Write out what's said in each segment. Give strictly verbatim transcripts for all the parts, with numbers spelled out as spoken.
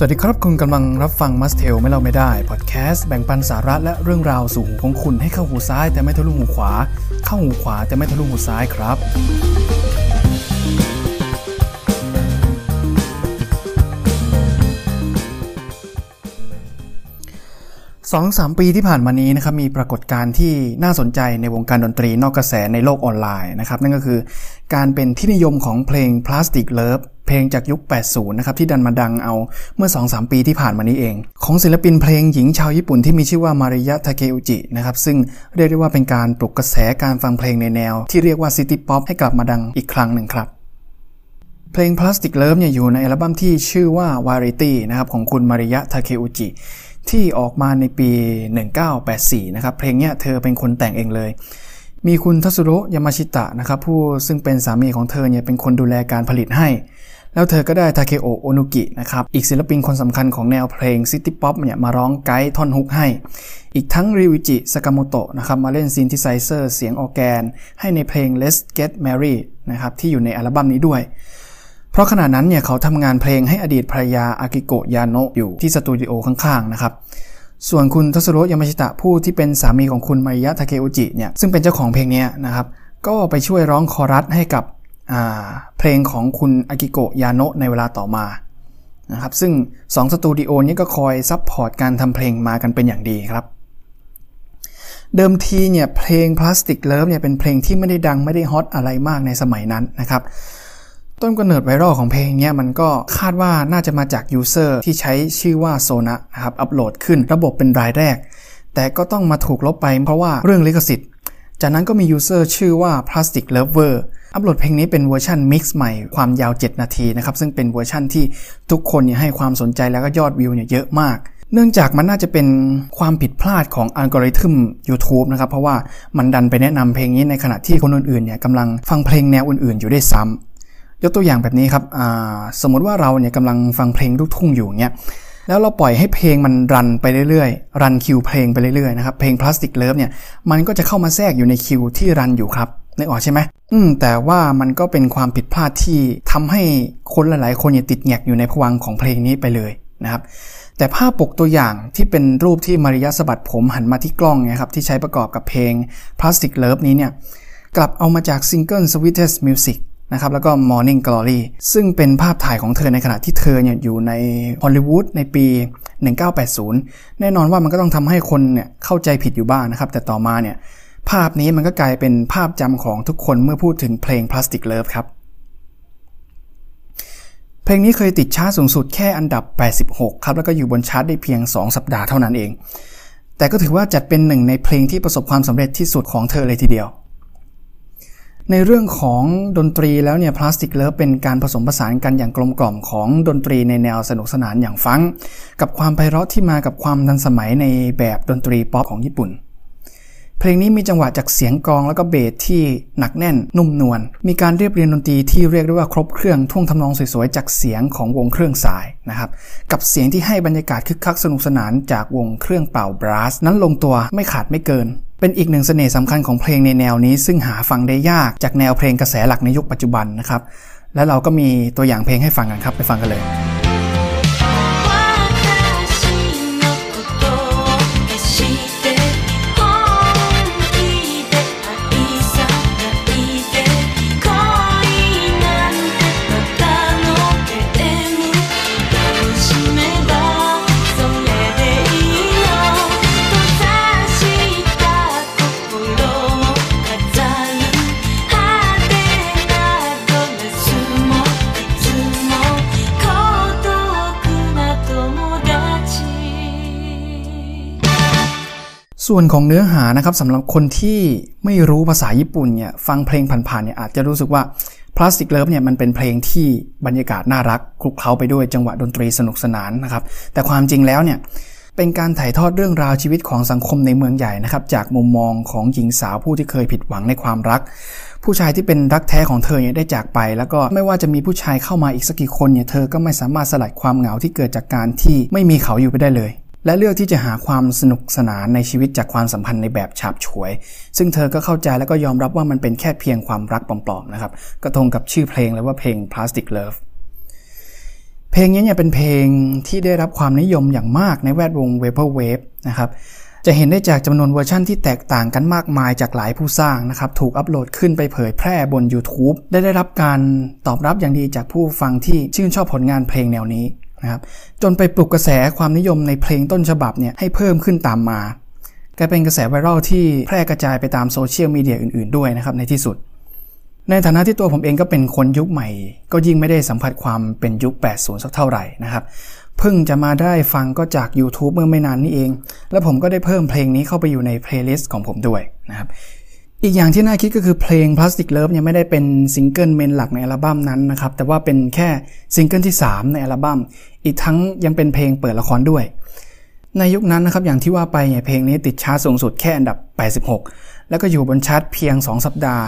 สวัสดีครับคุณกำลังรับฟังมัสเทลไม่เล่าไม่ได้พอดแคสต์แบ่งปันสาระและเรื่องราวสู่หูของคุณให้เข้าหูซ้ายแต่ไม่ทะลุหูขวาเข้าหูขวาแต่ไม่ทะลุหูซ้ายครับสองสามปีที่ผ่านมานี้นะครับมีปรากฏการณ์ที่น่าสนใจในวงการดนตรีนอกกระแสในโลกออนไลน์นะครับนั่นก็คือการเป็นที่นิยมของเพลง Plastic Love เพลงจากยุค แปดสิบ นะครับที่ดันมาดังเอาเมื่อ สองถึงสาม ปีที่ผ่านมานี้เองของศิลปินเพลงหญิงชาวญี่ปุ่นที่มีชื่อว่ามาริยะทาเคอุจินะครับซึ่งเรียกได้ว่าเป็นการปลุกกระแสการฟังเพลงในแนวที่เรียกว่า City Pop ให้กลับมาดังอีกครั้งหนึ่งครับเพลง Plastic Love เนี่ยอยู่ในอัลบั้มที่ชื่อว่า Variety นะครับของคุณมาริยะทาเคอุจิที่ออกมาในปี หนึ่งเก้าแปดสี่ นะครับเพลงเนี้ยเธอเป็นคนแต่งเองเลยมีคุณทัสโระยามาชิตะนะครับผู้ซึ่งเป็นสามีของเธอเนี่ยเป็นคนดูแลการผลิตให้แล้วเธอก็ได้ทาเคโอะโอนุกินะครับอีกศิลปินคนสำคัญของแนวเพลงซิตี้ป๊อปเนี่ยมาร้องไกด์ท่อนฮุกให้อีกทั้งริวิจิสากาโมโตะนะครับมาเล่นซินธิไซเซอร์เสียงออร์แกนให้ในเพลง Let's Get Married นะครับที่อยู่ในอัลบั้มนี้ด้วยเพราะขณะนั้นเนี่ยเขาทำงานเพลงให้อดีตภรรยาอากิโกะยาโนะอยู่ที่สตูดิโอข้างๆนะครับส่วนคุณทัสโระยามาชิตะผู้ที่เป็นสามีของคุณมายะทาเคโอจิเนี่ยซึ่งเป็นเจ้าของเพลงนี้นะครับก็ไปช่วยร้องคอรัสให้กับเพลงของคุณอากิโกะยาโนะในเวลาต่อมานะครับซึ่งสองสตูดิโอนี้ก็คอยซัพพอร์ตการทำเพลงมากันเป็นอย่างดีครับเดิมทีเนี่ยเพลง Plastic Love เนี่ยเป็นเพลงที่ไม่ได้ดังไม่ได้ฮอตอะไรมากในสมัยนั้นนะครับต้นกำเนิดไวรัลของเพลงเนี้ยมันก็คาดว่าน่าจะมาจากยูเซอร์ที่ใช้ชื่อว่าโซนะนะครับอัปโหลดขึ้นระบบเป็นรายแรกแต่ก็ต้องมาถูกลบไปเพราะว่าเรื่องลิขสิทธิ์จากนั้นก็มียูเซอร์ชื่อว่า Plastic Lover อัปโหลดเพลงนี้เป็นเวอร์ชันมิกซ์ใหม่ความยาวเจ็ดนาทีนะครับซึ่งเป็นเวอร์ชันที่ทุกคนเนี่ยให้ความสนใจแล้วก็ยอดวิวเนี่ยเยอะมากเนื่องจากมันน่าจะเป็นความผิดพลาดของอัลกอริทึม YouTube นะครับเพราะว่ามันดันไปแนะนำเพลงนี้ในขณะที่คนอื่นๆเนี่ยกำลังฟังเพลงแนวอื่นๆอยู่ด้วยซ้ำยกตัวอย่างแบบนี้ครับสมมติว่าเราเนี่ยกำลังฟังเพลงลูกทุ่งอยู่เงี้ยแล้วเราปล่อยให้เพลงมันรันไปเรื่อยๆรันคิวเพลงไปเรื่อยๆนะครับเพลง Plastic Love เนี่ยมันก็จะเข้ามาแทรกอยู่ในคิวที่รันอยู่ครับนึกออกใช่ไหมอืมแต่ว่ามันก็เป็นความผิดพลาดที่ทำให้คนหลายๆคนเนี่ยติดแงกอยู่ในภวังค์ของเพลงนี้ไปเลยนะครับแต่ภาพปกตัวอย่างที่เป็นรูปที่มาริยะสะบัดผมหันมาที่กล้องนะครับที่ใช้ประกอบกับเพลง Plastic Love นี้เนี่ยกลับเอามาจากซิงเกิล Sweetest Musicนะครับแล้วก็ Morning Glory ซึ่งเป็นภาพถ่ายของเธอในขณะที่เธอเนี่ยอยู่ในฮอลลีวูดในปีหนึ่งเก้าแปดศูนย์แน่นอนว่ามันก็ต้องทำให้คนเนี่ยเข้าใจผิดอยู่บ้าง นะครับแต่ต่อมาเนี่ยภาพนี้มันก็กลายเป็นภาพจำของทุกคนเมื่อพูดถึงเพลง Plastic Love ครับเพลงนี้เคยติดชาร์ตสูงสุดแค่อันดับแปดสิบหกครับแล้วก็อยู่บนชาร์ตได้เพียงสองสัปดาห์เท่านั้นเองแต่ก็ถือว่าจัดเป็นหนึ่งในเพลงที่ประสบความสำเร็จที่สุดของเธอเลยทีเดียวในเรื่องของดนตรีแล้วเนี่ย Plastic Love เป็นการผสมผสานกันอย่างกลมกล่อมของดนตรีในแนวสนุกสนานอย่างฟังก์กับความไพเราะที่มากับความทันสมัยในแบบดนตรีป๊อปของญี่ปุ่นเพลงนี้มีจังหวะจากเสียงกลองแล้วก็เบสที่หนักแน่นนุ่มนวลมีการเรียบเรียงดนตรีที่เรียกได้ว่าครบเครื่องท่วงทำนองสวยๆจากเสียงของวงเครื่องสายนะครับกับเสียงที่ให้บรรยากาศคึกคักสนุกสนานจากวงเครื่องเป่าบลัสนั้นลงตัวไม่ขาดไม่เกินเป็นอีกหนึ่งเสน่ห์สำคัญของเพลงในแนวนี้ซึ่งหาฟังได้ยากจากแนวเพลงกระแสหลักในยุคปัจจุบันนะครับและเราก็มีตัวอย่างเพลงให้ฟังกันครับไปฟังกันเลยส่วนของเนื้อหานะครับสำหรับคนที่ไม่รู้ภาษาญี่ปุ่นเนี่ยฟังเพลงผ่านๆเนี่ยอาจจะรู้สึกว่า Plastic Love เนี่ยมันเป็นเพลงที่บรรยากาศน่ารักคลุกเคล้าไปด้วยจังหวะดนตรีสนุกสนานนะครับแต่ความจริงแล้วเนี่ยเป็นการถ่ายทอดเรื่องราวชีวิตของสังคมในเมืองใหญ่นะครับจากมุมมองของหญิงสาวผู้ที่เคยผิดหวังในความรักผู้ชายที่เป็นรักแท้ของเธอเนี่ยได้จากไปแล้วก็ไม่ว่าจะมีผู้ชายเข้ามาอีกสักกี่คนเนี่ยเธอก็ไม่สามารถสลัดความเหงาที่เกิดจากการที่ไม่มีเขาอยู่ไปได้เลยและเลือกที่จะหาความสนุกสนานในชีวิตจากความสัมพันธ์ในแบบฉาบฉวยซึ่งเธอก็เข้าใจและก็ยอมรับว่ามันเป็นแค่เพียงความรักปลอมๆนะครับก็ตรงกับชื่อเพลงและว่าเพลง Plastic Love เพลงนี้เนี่ยเป็นเพลงที่ได้รับความนิยมอย่างมากในแวดวง Vaporwave นะครับจะเห็นได้จากจำนวนเวอร์ชั่นที่แตกต่างกันมากมายจากหลายผู้สร้างนะครับถูกอัปโหลดขึ้นไปเผยแพร่บน YouTube ได้ได้รับการตอบรับอย่างดีจากผู้ฟังที่ชื่นชอบผลงานเพลงแนวนี้นะครับจนไปปลุกกระแสความนิยมในเพลงต้นฉบับเนี่ยให้เพิ่มขึ้นตามมากลายเป็นกระแสไวรัลที่แพร่กระจายไปตามโซเชียลมีเดียอื่นๆด้วยนะครับในที่สุดในฐานะที่ตัวผมเองก็เป็นคนยุคใหม่ก็ยิ่งไม่ได้สัมผัสความเป็นยุคแปดสิบสักเท่าไหร่นะครับเพิ่งจะมาได้ฟังก็จาก YouTube เมื่อไม่นานนี้เองและผมก็ได้เพิ่มเพลงนี้เข้าไปอยู่ใน playlist ของผมด้วยนะครับอีกอย่างที่น่าคิดก็คือเพลง Plastic Love เนี่ยไม่ได้เป็นซิงเกิลเมนหลักในอัลบั้มนั้นนะครับแต่ว่าเป็นแค่ซิงเกิลที่สามในอัลบั้มอีกทั้งยังเป็นเพลงเปิดละครด้วยในยุคนั้นนะครับอย่างที่ว่าไปเนี่ยเพลงนี้ติดชาร์ตสูงสุดแค่อันดับแปดสิบหกแล้วก็อยู่บนชาร์ตเพียงสองสัปดาห์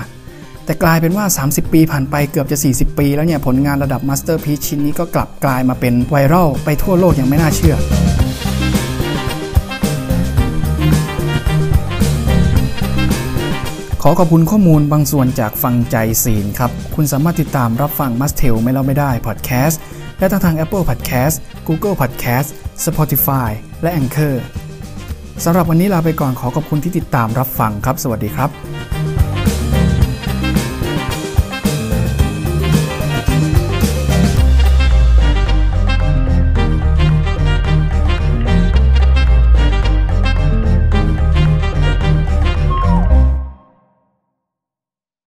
แต่กลายเป็นว่าสามสิบปีผ่านไปเกือบจะสี่สิบปีแล้วเนี่ยผลงานระดับมาสเตอร์พีซชิ้นนี้ก็กลับกลายมาเป็นไวรัลไปทั่วโลกอย่างไม่น่าเชื่อขอขอบคุณข้อมูลบางส่วนจากฟังใจซีนครับคุณสามารถติดตามรับฟังมัสเทลไม่เล่าไม่ได้พอดแคสต์ได้ทั้งทาง Apple Podcast Google Podcast Spotify และ Anchor สำหรับวันนี้ลาไปก่อนขอขอบคุณที่ติดตามรับฟังครับสวัสดีครับ